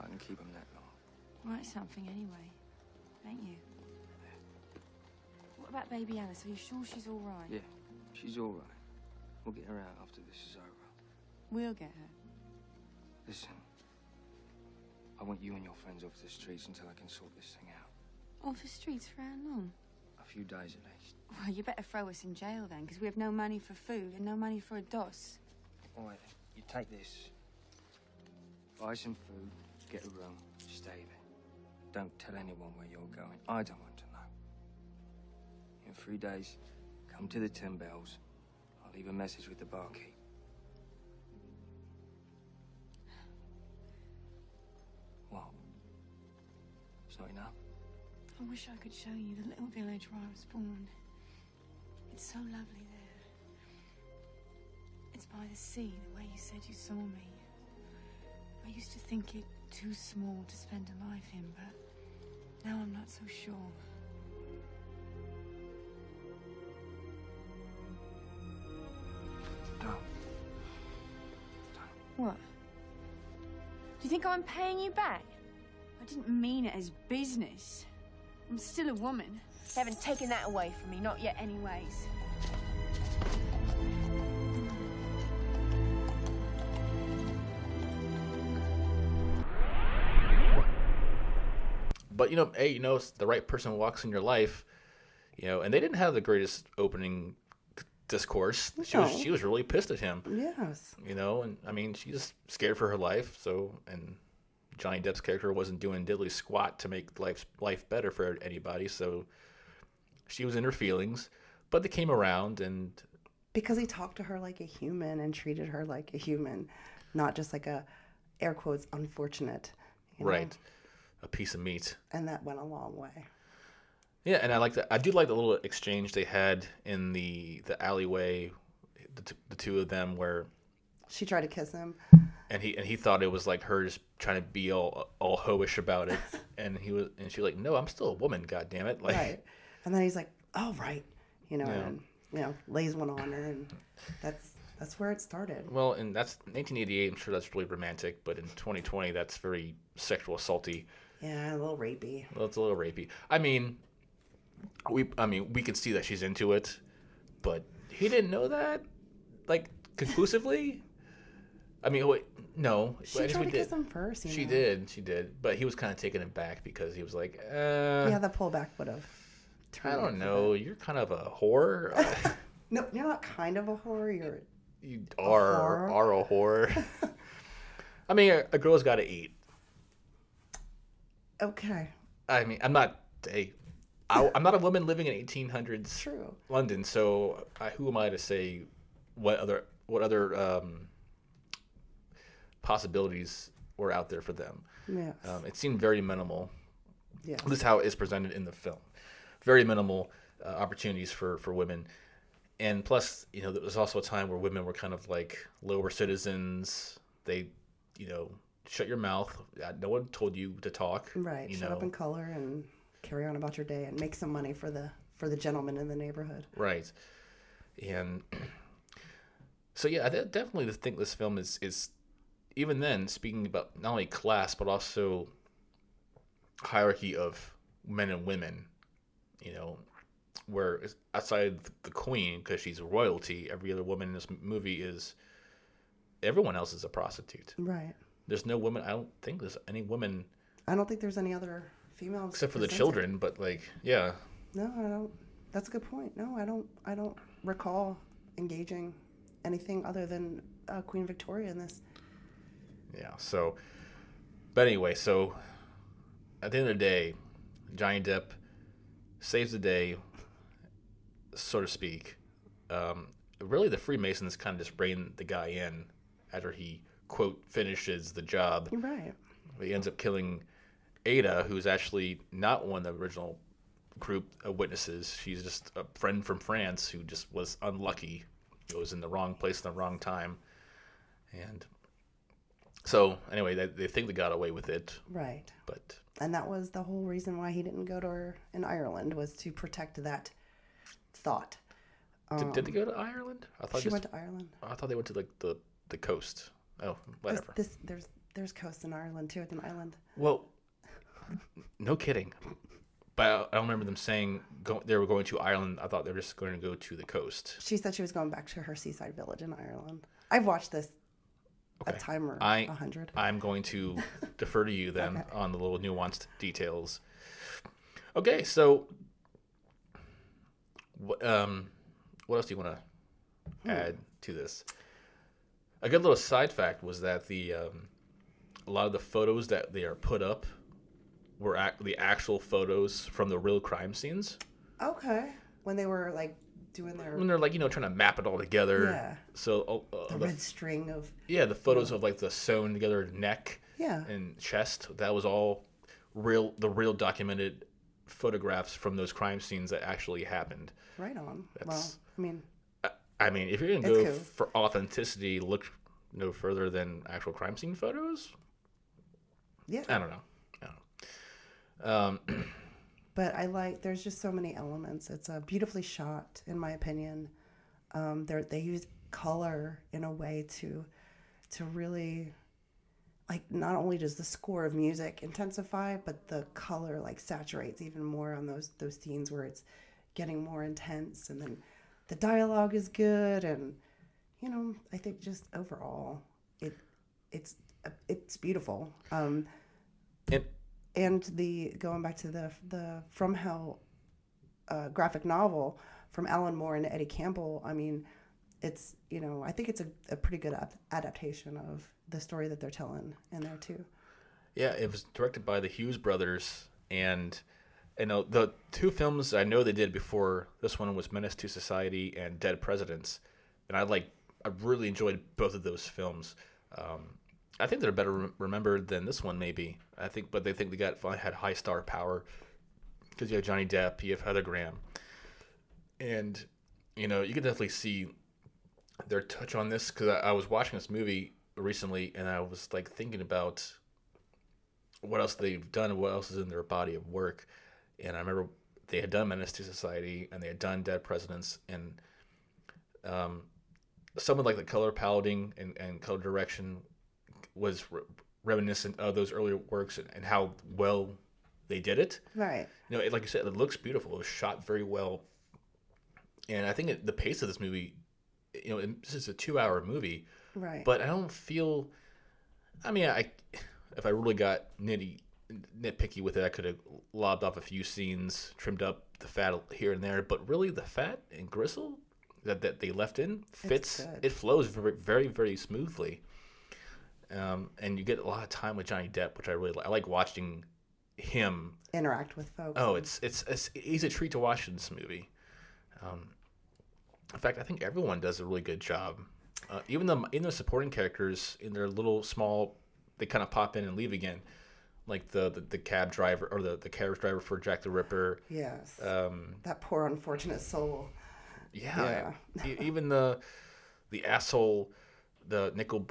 I can keep him that long. Write something anyway, ain't you? What about Baby Alice? Are you sure she's all right? Yeah, she's all right. We'll get her out after this is over. We'll get her. Listen, I want you and your friends off the streets until I can sort this thing out. Off the streets for how long? A few days at least. Well, you better throw us in jail then, because we have no money for food and no money for a doss. All right, you take this. Buy some food, get a room, stay there. Don't tell anyone where you're going. I don't want to know. In 3 days, come to the 10 bells. I'll leave a message with the barkeep. Not enough. I wish I could show you the little village where I was born. It's so lovely there. It's by the sea, the way you said you saw me. I used to think it too small to spend a life in, but now I'm not so sure. Don't. What? Do you think I'm paying you back? I didn't mean it as business. I'm still a woman. They haven't taken that away from me, not yet anyways. But, you know, hey, you know, the right person walks in your life, you know, and they didn't have the greatest opening discourse. No. She was really pissed at him. Yes. You know, and I mean, she's scared for her life, so, and Johnny Depp's character wasn't doing diddly squat to make life better for anybody, so she was in her feelings. But they came around, and because he talked to her like a human and treated her like a human, not just like a air quotes unfortunate, you know? Right, a piece of meat, and that went a long way. Yeah, and I like that. I do like the little exchange they had in the alleyway, the two of them, where she tried to kiss him. And he thought it was like her just trying to be all hoish about it, and she's like, no, I'm still a woman, goddammit. Like, right. And then he's like, oh right, you know, yeah. And you know, lays one on her, and that's where it started. Well, and that's 1988. I'm sure that's really romantic, but in 2020, that's very sexual assaulty. Yeah, a little rapey. Well, it's a little rapey. I mean, we could see that she's into it, but he didn't know that, like, conclusively. I mean, wait, no. She tried to kiss him first. She did. But he was kind of taken aback because he was like, yeah, the pullback would have. I don't know. You're kind of a whore. No, you're not kind of a whore. You are a whore. I mean, a girl's got to eat. Okay. I mean, I'm not. Hey, I'm not a woman living in 1800s True. London. So who am I to say what other possibilities were out there for them. Yes. It seemed very minimal. Yes. This is how it is presented in the film. Very minimal opportunities for women. And plus, you know, there was also a time where women were kind of like lower citizens. They, you know, shut your mouth. No one told you to talk. Right. Shut up and color and carry on about your day and make some money for the gentleman in the neighborhood. Right. And so, yeah, I definitely think this film is even then speaking about not only class, but also hierarchy of men and women, where outside the queen, because she's royalty, every other woman in this movie is, everyone else is a prostitute. Right. There's no woman. I don't think there's any woman. I don't think there's any other females except for the children. But yeah. No, I don't. That's a good point. No, I don't recall engaging anything other than Queen Victoria in this. Yeah. So, but anyway, so at the end of the day, Johnny Depp saves the day, so to speak. Really, the Freemasons kind of just rein the guy in after he, quote, finishes the job. Right. He ends up killing Ada, who's actually not one of the original group of witnesses. She's just a friend from France who just was unlucky. It was in the wrong place at the wrong time. And so, anyway, they think they got away with it. Right. And that was the whole reason why he didn't go to her in Ireland, was to protect that thought. Did they go to Ireland? I thought she went to Ireland. I thought they went to the coast. Oh, whatever. There's coasts in Ireland too. It's an island. Well, no kidding. But I don't remember them saying they were going to Ireland. I thought they were just going to go to the coast. She said she was going back to her seaside village in Ireland. I've watched this a time or 100. I'm going to defer to you then on the little nuanced details. Okay, so what else do you want to add to this? A good little side fact was that a lot of the photos that they are put up were the actual photos from the real crime scenes. Okay. When they were when they're trying to map it all together. Yeah. So the red string of. Yeah, the photos of the sewn together neck. Yeah. And chest. That was all real. The real documented photographs from those crime scenes that actually happened. Right on. I mean, if you're going to go for authenticity, look no further than actual crime scene photos? Yeah. I don't know. But there's just so many elements. It's beautifully shot, in my opinion. They use color in a way to really, not only does the score of music intensify, but the color, saturates even more on those scenes where it's getting more intense, and then the dialogue is good, and I think just overall, it's beautiful. And the going back to the From Hell graphic novel from Alan Moore and Eddie Campbell. I mean, it's I think it's a pretty good adaptation of the story that they're telling in there too. Yeah, it was directed by the Hughes brothers, and. The two films I know they did before this one was Menace to Society and Dead Presidents, and I really enjoyed both of those films. I think they're better remembered than this one, maybe. But they think they had high star power because you have Johnny Depp, you have Heather Graham, and you can definitely see their touch on this because I was watching this movie recently and I was thinking about what else they've done and what else is in their body of work. And I remember they had done Menace to Society and they had done Dead Presidents, and some of the color palette and color direction was reminiscent of those earlier works and how well they did it. Right. Like you said, it looks beautiful. It was shot very well. And I think the pace of this movie, this is a 2-hour movie. Right. But I don't feel, if I really got nitpicky with it, I could have lobbed off a few scenes, trimmed up the fat here and there, but really the fat and gristle that they left in fits. It flows very, very, very smoothly, and you get a lot of time with Johnny Depp, which I really like. I like watching him interact with folks. Oh, it's he's a treat to watch in this movie. In fact, I think everyone does a really good job, even the supporting characters in their little small. They kind of pop in and leave again. Like the cab driver or the carriage driver for Jack the Ripper. Yes. That poor unfortunate soul. Yeah. Even the asshole the Nichol Boy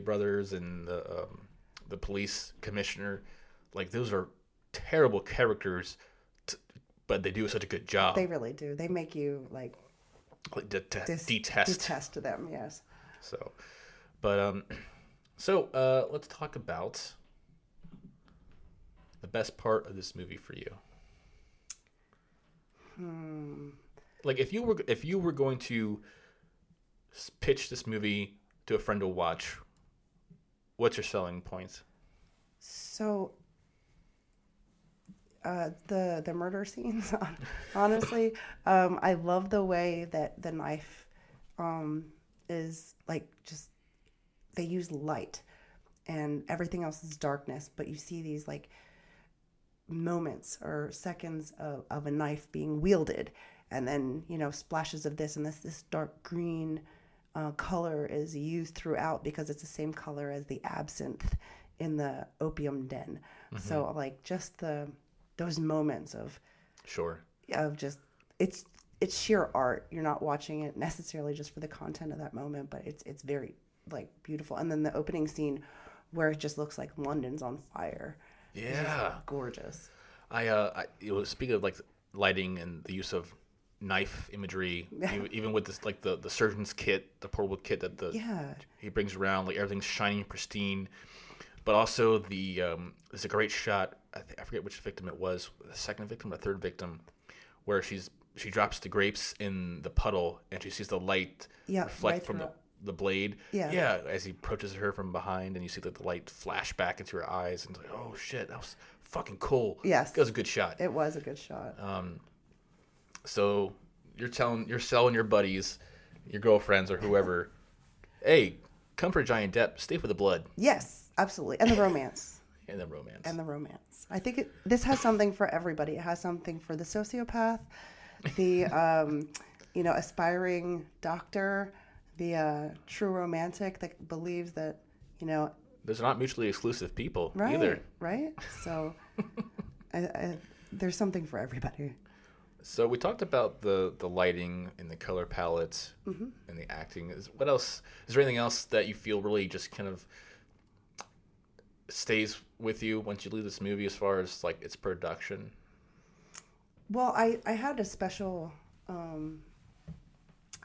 brothers, and the police commissioner. Like, those are terrible characters, but they do such a good job. They really do. They make you detest them. Yes. So, but let's talk about the best part of this movie for you. Like, if you were going to pitch this movie to a friend to watch, what's your selling point? So, the murder scenes, honestly, I love the way that the knife is, like, just, they use light and everything else is darkness, but you see these, like, moments or seconds of a knife being wielded, and then, you know, splashes of this, and this dark green color is used throughout because it's the same color as the absinthe in the opium den. Mm-hmm. So, like, just those moments of it's sheer art. You're not watching it necessarily just for the content of that moment, but it's very, like, beautiful. And then the opening scene where it just looks like London's on fire. Yeah, gorgeous. I speaking of, like, lighting and the use of knife imagery, even with this, like, the surgeon's kit, the portable kit that he brings around, like, everything's shining pristine, but also the there's a great shot. I forget which victim it was, the second victim or the third victim, where she drops the grapes in the puddle and she sees the light reflect right from the blade, as he approaches her from behind, and you see that the light flash back into her eyes, and it's like, oh shit, that was fucking cool. Yes, that was a good shot. It was a good shot. So you're selling your buddies, your girlfriends, or whoever, hey, come for Johnny Depp, stay for the blood. Yes, absolutely, and the romance. I think this has something for everybody. It has something for the sociopath, the aspiring doctor. The true romantic that believes that, those are not mutually exclusive people either. Right. So there's something for everybody. So we talked about the lighting and the color palette, mm-hmm. and the acting. What else? Is there anything else that you feel really just kind of stays with you once you leave this movie as far as, like, its production? Well, I had a special...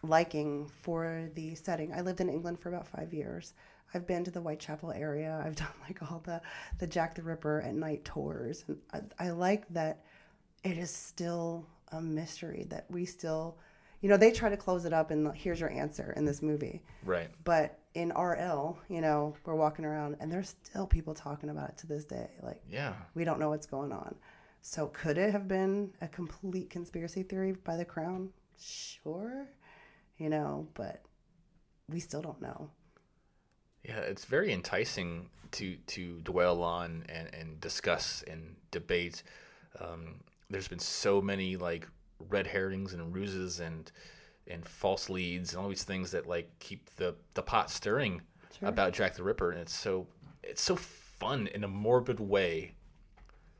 liking for the setting. I lived in England for about 5 years. I've been to the Whitechapel area. I've done, like, all the Jack the Ripper at night tours, and I like that it is still a mystery that we still, they try to close it up and here's your answer in this movie. Right. But in RL, we're walking around and there's still people talking about it to this day. Like, we don't know what's going on. So could it have been a complete conspiracy theory by the Crown? Sure. But we still don't know. Yeah, it's very enticing to dwell on and discuss and debate. There's been so many, like, red herrings and ruses and false leads and all these things that, like, keep the pot stirring about Jack the Ripper, and it's so fun in a morbid way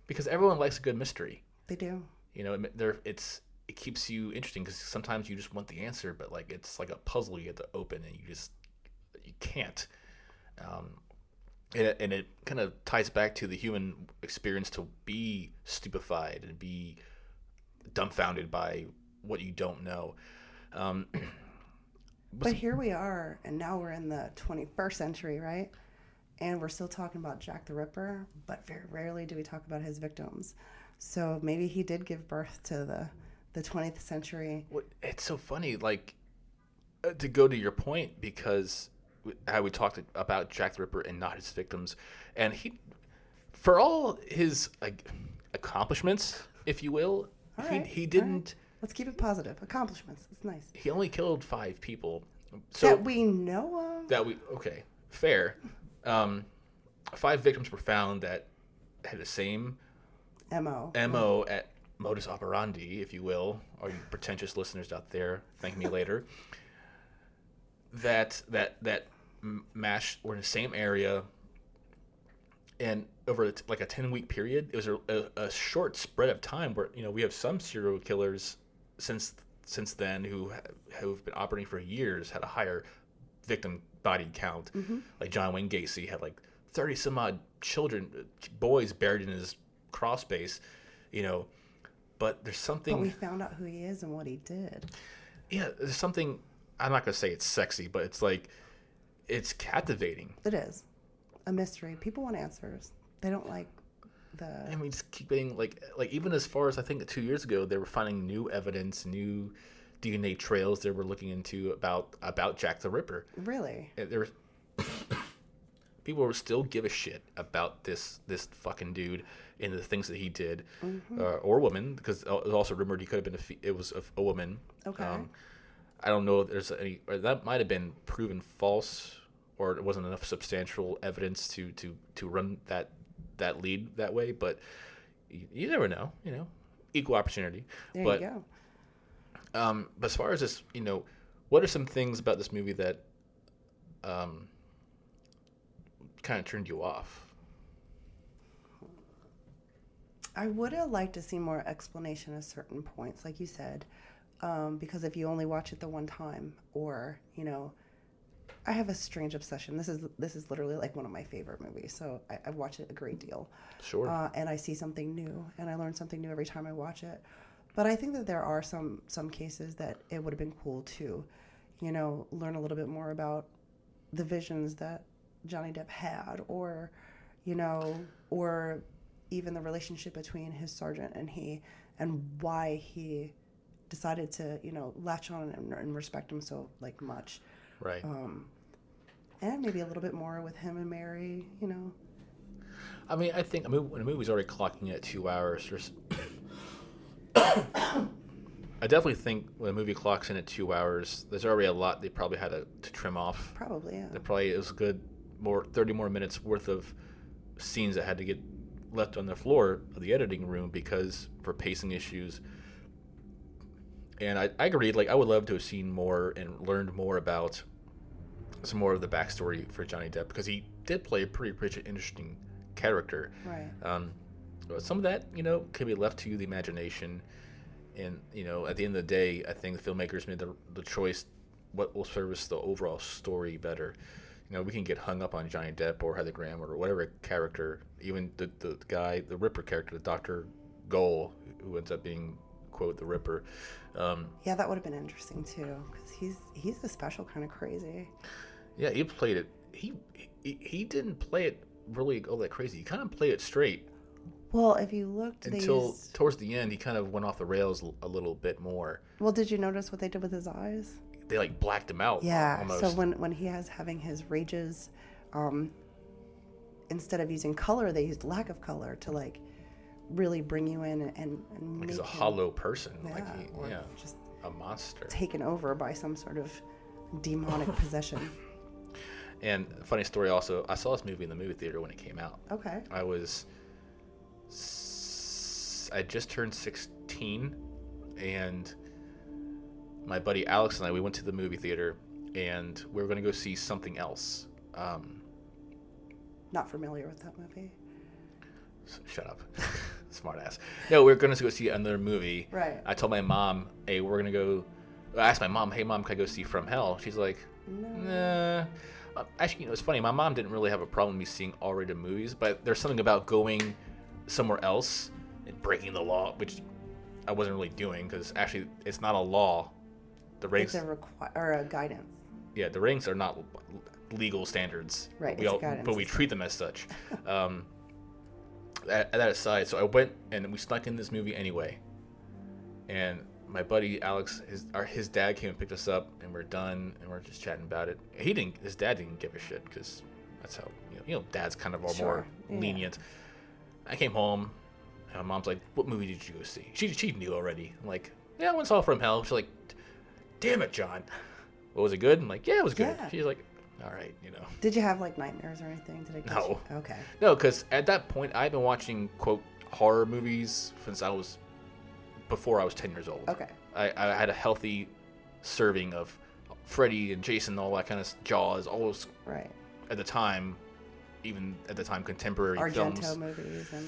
because everyone likes a good mystery. They do. It keeps you interesting because sometimes you just want the answer, but, like, it's like a puzzle you have to open and you can't. And it kind of ties back to the human experience to be stupefied and be dumbfounded by what you don't know. But here we are, and now we're in the 21st century, right? And we're still talking about Jack the Ripper, but very rarely do we talk about his victims. So maybe he did give birth to the 20th century. It's so funny, like, to go to your point, because how we talked about Jack the Ripper and not his victims, and he, for all his accomplishments, if you will, he didn't. Right. Let's keep it positive. Accomplishments. It's nice. He only killed 5 people, so, that we know of. Okay, fair. 5 victims were found that had the same MO at. Modus operandi, if you will, or you pretentious listeners out there, thank me later. That mash were in the same area, and over like a 10-week period, it was a short spread of time where we have some serial killers since then who have been operating for years, had a higher victim body count. Mm-hmm. Like John Wayne Gacy had like 30 some odd boys buried in his crawl space, you know. But there's something. But we found out who he is and what he did. Yeah, there's something. I'm not gonna say it's sexy, but it's like, it's captivating. It is a mystery. People want answers. They don't like the. I mean, just keep being like even as far as I think 2 years ago, they were finding new evidence, new DNA trails they were looking into about Jack the Ripper. Really? There, people were still give a shit about this fucking dude and the things that he did, mm-hmm. Or woman, because it was also rumored he could have been a woman. Okay. I don't know if there's any, or that might have been proven false, or it wasn't enough substantial evidence to run that lead that way. But you never know, you know, equal opportunity. There you go. But as far as this, you know, what are some things about this movie that kind of turned you off? I would have liked to see more explanation of certain points, like you said. Because if you only watch it the one time, or, you know, I have a strange obsession. This is literally like one of my favorite movies, so I watch it a great deal. Sure. And I see something new, and I learn something new every time I watch it. But I think that there are some cases that it would have been cool to, you know, learn a little bit more about the visions that Johnny Depp had, or, you know, or even the relationship between his sergeant and he, and why he decided to, you know, latch on and respect him so, like, much. Right. And maybe a little bit more with him and Mary, you know. I mean, I think when a movie's already clocking at 2 hours, there's... I definitely think when a movie clocks in at 2 hours, there's already a lot they probably had to trim off. Probably, yeah. There probably is a good 30 more minutes worth of scenes that had to get left on the floor of the editing room because for pacing issues... And I agreed, like, I would love to have seen more and learned more about some more of the backstory for Johnny Depp, because he did play a pretty rich and interesting character. Right. Some of that, you know, can be left to the imagination. And, you know, at the end of the day, I think the filmmakers made the choice what will service the overall story better. You know, we can get hung up on Johnny Depp or Heather Graham or whatever character, even the guy, the Ripper character, the Dr. Goal, who ends up being... quote the Ripper. Yeah, that would have been interesting too, because he's a special kind of crazy. Yeah, he played it. He didn't play it really all that crazy. He kind of played it straight. Well, if you looked towards the end, he kind of went off the rails a little bit more. Well, did you notice what they did with his eyes? They like blacked him out. Yeah. Almost. So when he has having his rages, instead of using color, they used lack of color to like. Really bring you in and like he's a hollow person, just a monster taken over by some sort of demonic possession. And funny story also, I saw this movie in the movie theater when it came out. Okay. I just turned 16, and my buddy Alex and I, we went to the movie theater, and we were going to go see something else. Not familiar with that movie. Shut up. Smart ass. No, we're going to go see another movie. Right. I told my mom, hey, we're going to go... I asked my mom, hey, Mom, can I go see From Hell? She's like, no. Nah. Actually, you know, it's funny. My mom didn't really have a problem with me seeing R-rated movies, but there's something about going somewhere else and breaking the law, which I wasn't really doing, because actually it's not a law. The ratings... It's a guidance. Yeah, the ratings are not legal standards. Right, guidance. But we treat them as such. That aside, so I went and we snuck in this movie anyway. And my buddy Alex, his dad came and picked us up, and we're done, and we're just chatting about it. His dad didn't give a shit, because that's how you know dad's kind of more lenient. I came home, and my mom's like, "What movie did you go see?" She knew already. I'm like, "Yeah, I went saw From Hell." She's like, "Damn it, John! What was it good?" I'm like, "Yeah, it was good." Yeah. She's like. All right, you know. Did you have, like, nightmares or anything? Did it get No. You? Okay. No, because at that point, I've been watching, quote, horror movies since before I was 10 years old. Okay. I had a healthy serving of Freddy and Jason, all that kind of Jaws, all those, right. Even at the time, contemporary Argento films. Argento movies and...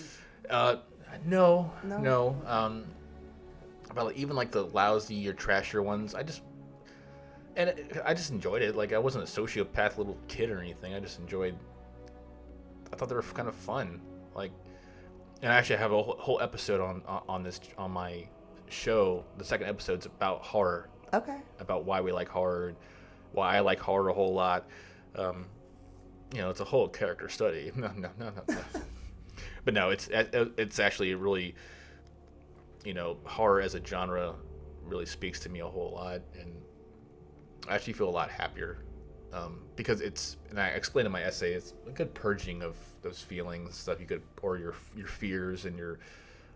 No. But even, like, the lousy or trashier ones, I just... And I just enjoyed it. Like, I wasn't a sociopath little kid or anything. I just enjoyed... I thought they were kind of fun. Like, and I actually have a whole episode on this on my show. The second episode's about horror. Okay. About why we like horror, and why I like horror a whole lot. You know, it's a whole character study. No. But no, it's actually really, you know, horror as a genre really speaks to me a whole lot, and I actually feel a lot happier because it's, and I explained in my essay, it's a good purging of those feelings, stuff you could, or your fears and your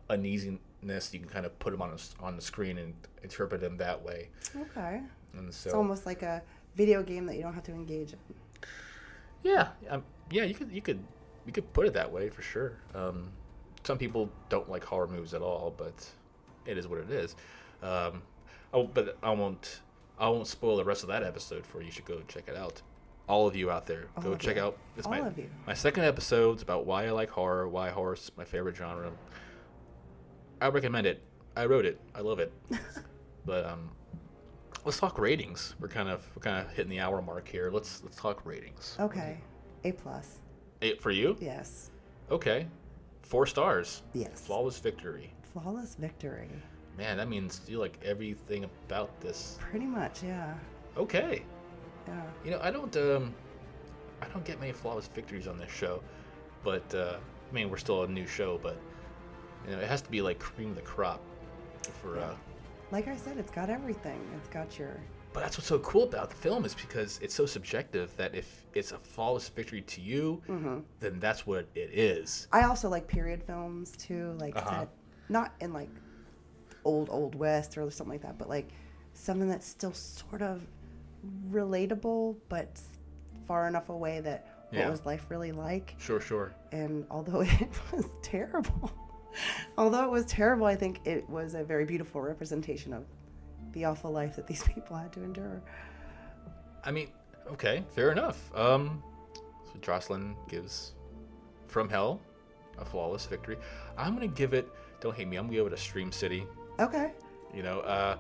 uneasiness. You can kind of put them on the screen and interpret them that way. Okay. And so it's almost like a video game that you don't have to engage in. Yeah, you could put it that way for sure. Some people don't like horror movies at all, but it is what it is. I won't spoil the rest of that episode for you. You should go check it out. All of you out there, go check out. It's my second episode. It's about why I like horror, why horror is my favorite genre. I recommend it. I wrote it. I love it. But let's talk ratings. We're kind of hitting the hour mark here. Let's talk ratings. Okay, A+. A for you? Yes. Okay, 4 stars. Yes. Flawless victory. Man, that means you like everything about this. Pretty much, yeah. Okay. Yeah. You know, I don't get many flawless victories on this show, but I mean, we're still a new show, but you know, it has to be like cream of the crop for. Yeah. Like I said, it's got everything. It's got your. But that's what's so cool about the film is because it's so subjective that if it's a flawless victory to you, mm-hmm. then that's what it is. I also like period films too, like set, not in like. Old West or something like that, but like something that's still sort of relatable but far enough away that what was life really like. Sure. And although it was terrible, I think it was a very beautiful representation of the awful life that these people had to endure. I mean, okay, fair enough. So Jocelyn gives From Hell a flawless victory. I'm gonna give it, don't hate me, I'm gonna give it a Stream City. Okay. You know,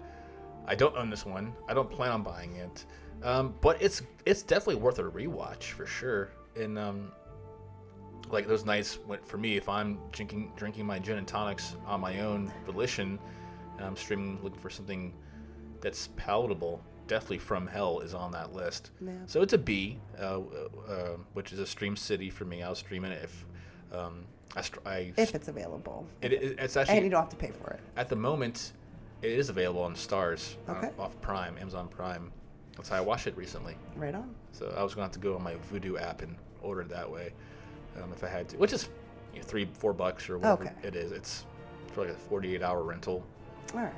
I don't own this one. I don't plan on buying it. But it's definitely worth a rewatch for sure. And like those nights went for me, if I'm drinking my gin and tonics on my own volition, and I'm streaming looking for something that's palatable, definitely From Hell is on that list. Yeah. So it's a B, which is a Stream City for me. I'll stream it if if it's available. It's actually, and you don't have to pay for it. At the moment, it is available on Stars, off Prime, Amazon Prime. That's how I watched it recently. Right on. So I was going to have to go on my Vudu app and order it that way if I had to, which is $3-4 or whatever it is. It's for like a 48-hour rental. All right.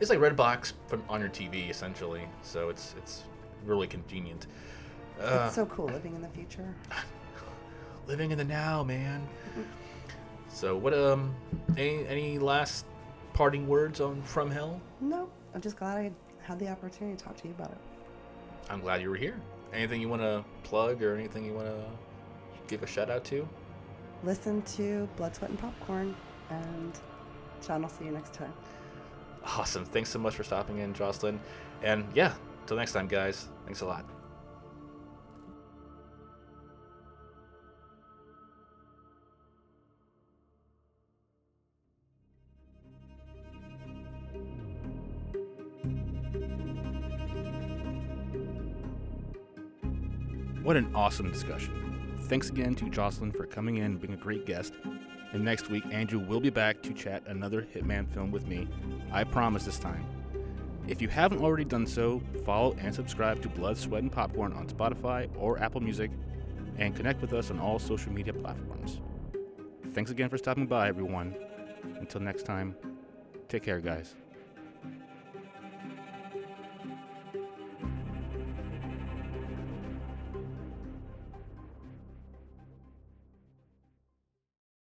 It's like Redbox on your TV, essentially. So it's really convenient. It's so cool living in the future. Living in the now, man. So what any last parting words on From Hell? No, I'm just glad I had the opportunity to talk to you about it. I'm glad you were here. Anything you want to plug or anything you want to give a shout out to? Listen to Blood, Sweat, and Popcorn, and John, I'll see you next time. Awesome. Thanks so much for stopping in, Jocelyn. And yeah, till next time, guys. Thanks a lot. What an awesome discussion. Thanks again to Jocelyn for coming in and being a great guest. And next week, Andrew will be back to chat another Hitman film with me. I promise this time. If you haven't already done so, follow and subscribe to Blood, Sweat, and Popcorn on Spotify or Apple Music, and connect with us on all social media platforms. Thanks again for stopping by, everyone. Until next time, take care, guys.